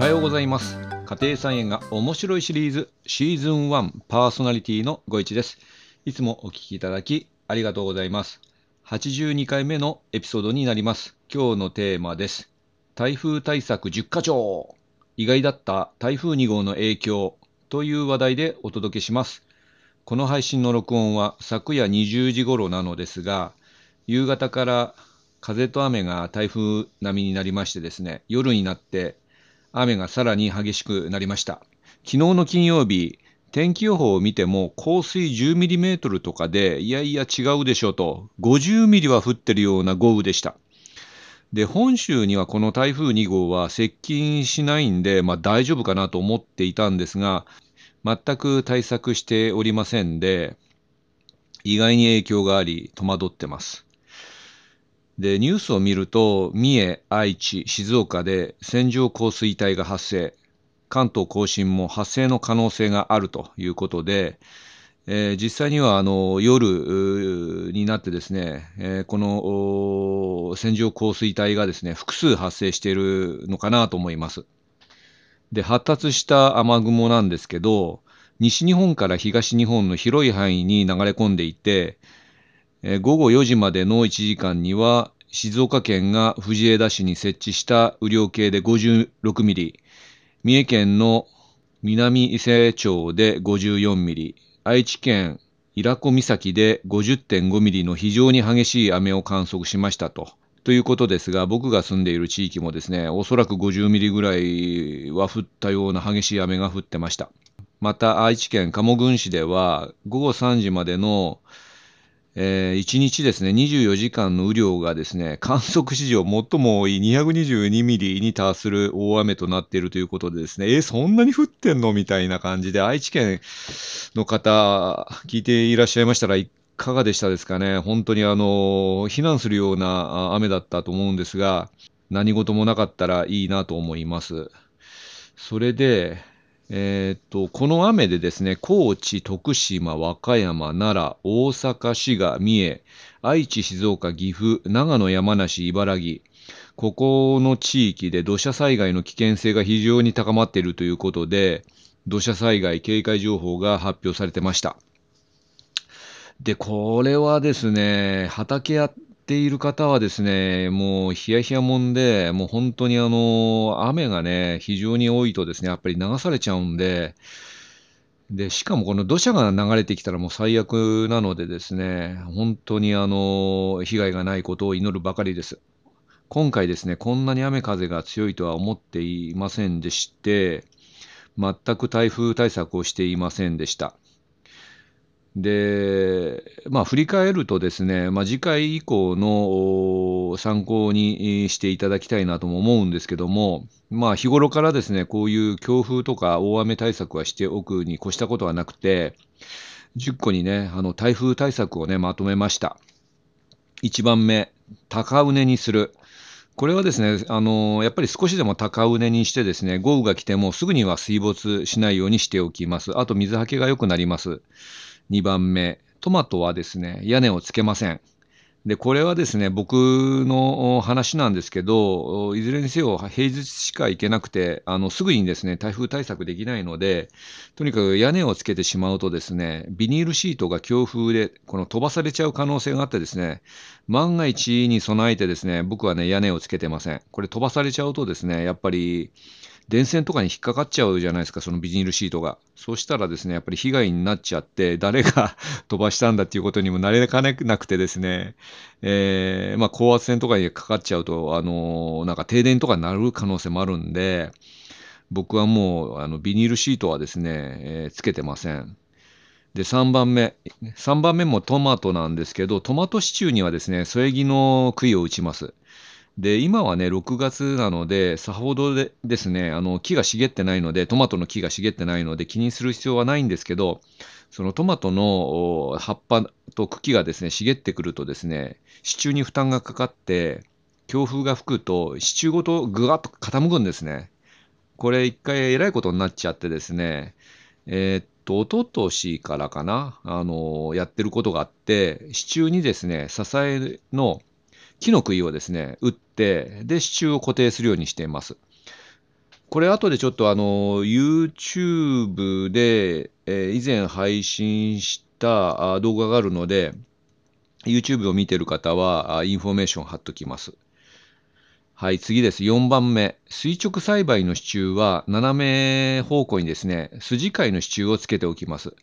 おはようございます。家庭菜園が面白いシリーズシーズン1パーソナリティのごいちです。いつもお聞きいただきありがとうございます。82回目のエピソードになります。今日のテーマです。台風対策10か条、意外だった台風2号の影響という話題でお届けします。この配信の録音は昨夜20時頃なのですが、夕方から風と雨が台風並みになりましてですね、夜になって雨がさらに激しくなりました。昨日の金曜日、天気予報を見ても降水 10mm とかで、いやいや違うでしょうと、50ミリは降ってるような豪雨でした。で、本州にはこの台風2号は接近しないんで、大丈夫かなと思っていたんですが、全く対策しておりませんで、意外に影響があり戸惑ってます。で、ニュースを見ると、三重、愛知、静岡で線状降水帯が発生、関東甲信も発生の可能性があるということで、実際には夜になってですね、この線状降水帯がですね、複数発生しているのかなと思います。で、発達した雨雲なんですけど、西日本から東日本の広い範囲に流れ込んでいて、午後4時までの1時間には、静岡県が藤枝市に設置した雨量計で56ミリ、三重県の南伊勢町で54ミリ、愛知県伊良湖岬で 50.5 ミリの非常に激しい雨を観測しましたということですが、僕が住んでいる地域もですね、おそらく50ミリぐらいは降ったような激しい雨が降ってました。また愛知県鴨郡市では、午後3時までの1日ですね、24時間の雨量がですね、観測史上最も多い222ミリに達する大雨となっているということでですね、そんなに降ってんのみたいな感じで、愛知県の方、聞いていらっしゃいましたらいかがでしたですかね。本当に避難するような雨だったと思うんですが、何事もなかったらいいなと思います。それで、この雨でですね、高知、徳島、和歌山、奈良、大阪、滋賀、三重、愛知、静岡、岐阜、長野、山梨、茨城、ここの地域で土砂災害の危険性が非常に高まっているということで、土砂災害警戒情報が発表されてました。で、これはですね、畑やっている方はですね、もうヒヤヒヤもんで、もう本当に雨がね、非常に多いとですね、やっぱり流されちゃうんで、しかもこの土砂が流れてきたらもう最悪なのでですね、本当に被害がないことを祈るばかりです。今回ですね、こんなに雨風が強いとは思っていませんでして、全く台風対策をしていませんでした。で、振り返るとですね、次回以降の参考にしていただきたいなとも思うんですけども、日頃からですね、こういう強風とか大雨対策はしておくに越したことはなくて、10個にね、台風対策をね、まとめました。1番目、高うねにする。これはですね、やっぱり少しでも高うねにしてですね、豪雨が来てもすぐには水没しないようにしておきます。あと水はけが良くなります。2番目、トマトはですね、屋根をつけません。で、これはですね、僕の話なんですけど、いずれにせよ平日しか行けなくて、すぐにですね、台風対策できないので、とにかく屋根をつけてしまうとですね、ビニールシートが強風で飛ばされちゃう可能性があってですね、万が一に備えてですね、僕はね、屋根をつけてません。これ飛ばされちゃうとですね、やっぱり電線とかに引っかかっちゃうじゃないですか、そのビニールシートが。そうしたらですね、やっぱり被害になっちゃって、誰が飛ばしたんだっていうことにもなれかねなくてですね、高圧線とかにかかっちゃうと、なんか停電とかになる可能性もあるんで、僕はもうビニールシートはですね、つけてません。で、3番目もトマトなんですけど、トマトシチューにはですね、添え木の杭を打ちます。で、今はね、6月なので、さほどでですね、木が茂ってないので、トマトの木が茂ってないので、気にする必要はないんですけど、そのトマトの葉っぱと茎がですね、茂ってくるとですね、支柱に負担がかかって、強風が吹くと、支柱ごとぐわっと傾くんですね。これ、一回えらいことになっちゃってですね、おととしからかな、やってることがあって、支柱にですね、支えの、木の杭をですね、打って、で、支柱を固定するようにしています。これ後でちょっとYouTube で、以前配信した動画があるので、YouTube を見てる方はインフォメーション貼っときます。はい、次です。4番目。垂直栽培の支柱は斜め方向にですね、筋交いの支柱をつけておきます。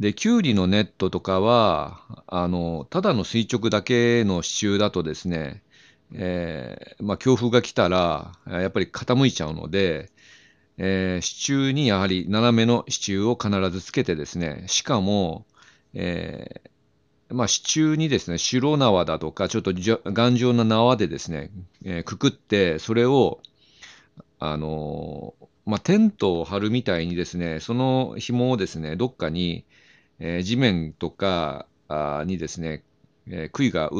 で、キュウリのネットとかは、ただの垂直だけの支柱だとですね、強風が来たら、やっぱり傾いちゃうので、支柱にやはり斜めの支柱を必ずつけてですね、しかも、支柱にですね、白縄だとか、ちょっと頑丈な縄でですね、くくって、それを、テントを張るみたいにですね、その紐をですね、どっかに、地面とかにですね、杭が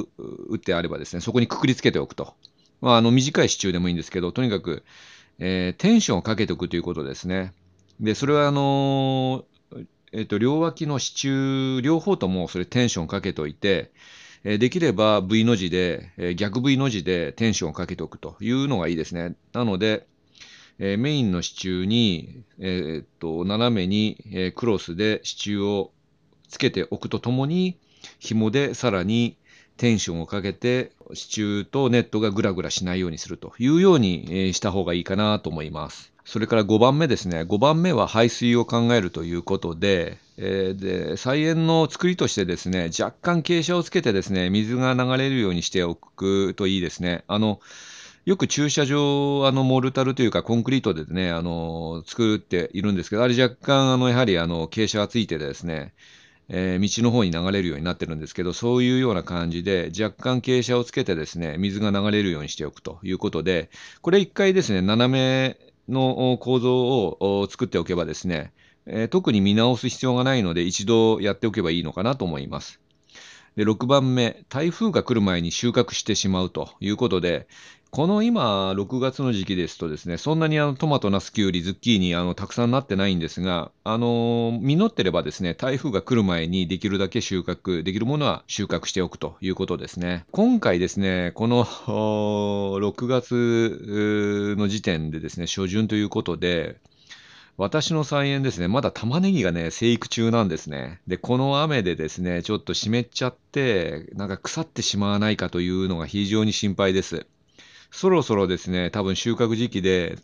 打ってあればですね、そこにくくりつけておくと。短い支柱でもいいんですけど、とにかく、テンションをかけておくということですね。で、それは両脇の支柱、両方ともそれテンションかけておいて、できれば V の字で、逆 V の字でテンションをかけておくというのがいいですね。なので、メインの支柱に、斜めに、クロスで支柱をつけておくとともに、紐でさらにテンションをかけて、支柱とネットがグラグラしないようにするというようにした方がいいかなと思います。それから5番目ですね。5番目は排水を考えるということで、菜園の作りとしてですね、若干傾斜をつけてですね、水が流れるようにしておくといいですね。よく駐車場、モルタルというかコンクリートでね、作っているんですけど、あれ若干、やはり傾斜がついてですね、道の方に流れるようになってるんですけど、そういうような感じで、若干傾斜をつけてですね、水が流れるようにしておくということで、これ一回ですね、斜めの構造を作っておけばですね、特に見直す必要がないので、一度やっておけばいいのかなと思います。で、6番目、台風が来る前に収穫してしまうということで、この今、6月の時期ですとですね、そんなにトマト、ナス、キュウリ、ズッキーニ、たくさんなってないんですが、実ってればですね、台風が来る前にできるだけ収穫、できるものは収穫しておくということですね。今回ですね、この6月の時点でですね、初旬ということで、私の菜園ですね、まだ玉ねぎがね、生育中なんですね。で、この雨でですね、ちょっと湿っちゃって、なんか腐ってしまわないかというのが非常に心配です。そろそろですね、多分収穫時期で、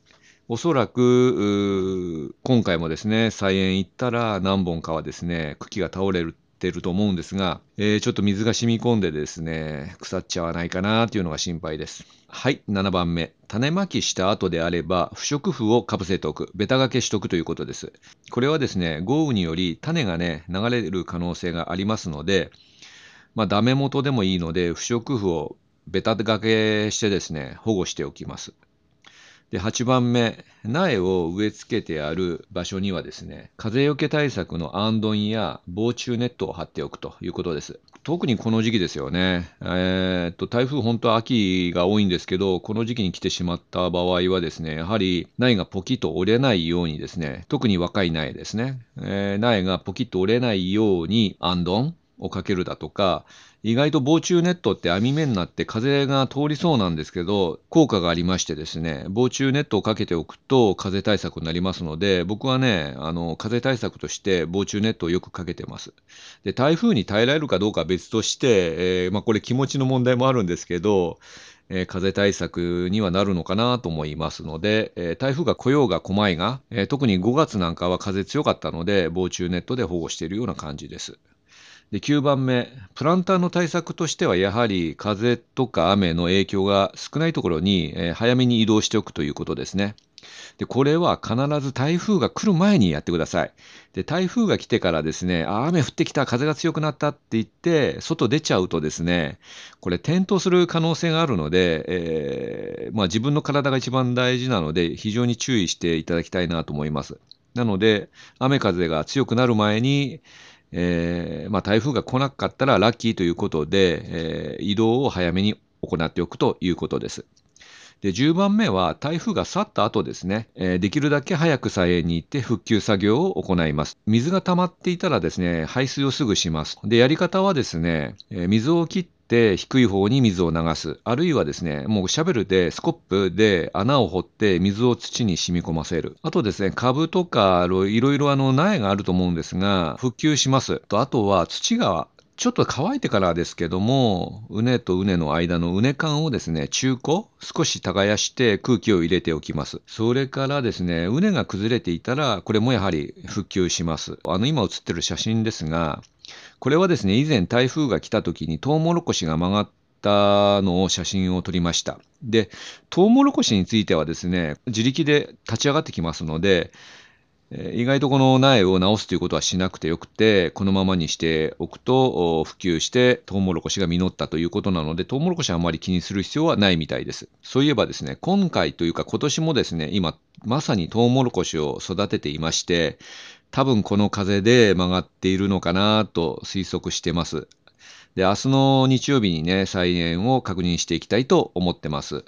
おそらく、今回もですね、菜園行ったら何本かはですね、茎が倒れてると思うんですが、ちょっと水が染み込んでですね、腐っちゃわないかなというのが心配です。はい、7番目。種まきした後であれば、不織布をかぶせておく、ベタ掛けしとくということです。これはですね、豪雨により種がね、流れる可能性がありますので、ダメ元でもいいので、不織布をベタ掛けしてですね、保護しておきます。で、8番目。苗を植え付けてある場所にはですね、風よけ対策のあんどんや防虫ネットを張っておくということです。特にこの時期ですよね。台風本当は秋が多いんですけど、この時期に来てしまった場合はですね、やはり苗がポキッと折れないようにですね、特に若い苗ですね、苗がポキッと折れないようにあんどんをかけるだとか、意外と防虫ネットって網目になって風が通りそうなんですけど、効果がありましてですね、防虫ネットをかけておくと風対策になりますので、僕はね、風対策として防虫ネットをよくかけてます。で、台風に耐えられるかどうかは別として、これ気持ちの問題もあるんですけど、風対策にはなるのかなと思いますので、台風が来ようが来まいが、特に5月なんかは風強かったので、防虫ネットで保護しているような感じです。で、9番目、プランターの対策としては、やはり風とか雨の影響が少ないところに、早めに移動しておくということですね。で、これは必ず台風が来る前にやってください。で、台風が来てからですね、雨降ってきた、風が強くなったって言って、外出ちゃうとですね、これ転倒する可能性があるので、自分の体が一番大事なので、非常に注意していただきたいなと思います。なので、雨風が強くなる前に、台風が来なかったらラッキーということで、移動を早めに行っておくということです。で、10番目は台風が去った後ですね、できるだけ早く菜園に行って復旧作業を行います。水が溜まっていたらですね、排水をすぐします。で、やり方はですね、水を切っって低い方に水を流す。あるいはですね、もうシャベルで、スコップで穴を掘って水を土に染み込ませる。あとですね、株とかいろいろ苗があると思うんですが、復旧します。あとは土がちょっと乾いてからですけども、畝と畝の間の畝間をですね、中古、少し耕して空気を入れておきます。それからですね、畝が崩れていたら、これもやはり復旧します。今写ってる写真ですが、これはですね、以前台風が来た時にトウモロコシが曲がったのを写真を撮りました。で、トウモロコシについてはですね、自力で立ち上がってきますので、意外とこの苗を直すということはしなくてよくて、このままにしておくと普及してトウモロコシが実ったということなので、トウモロコシはあまり気にする必要はないみたいです。そういえばですね、今回というか今年もですね、今まさにトウモロコシを育てていまして、多分この風で曲がっているのかなと推測してます。で、明日の日曜日にね、再園を確認していきたいと思ってます。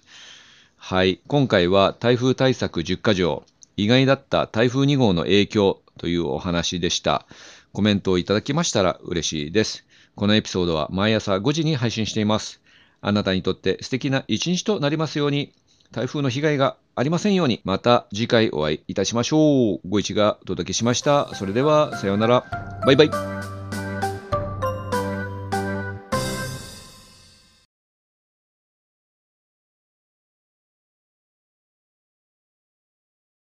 はい、今回は台風対策10か条。意外だった台風2号の影響というお話でした。コメントをいただきましたら嬉しいです。このエピソードは毎朝5時に配信しています。あなたにとって素敵な一日となりますように、台風の被害がありませんように、また次回お会いいたしましょう。ご一がお届けしました。それではさようなら。バイバイ。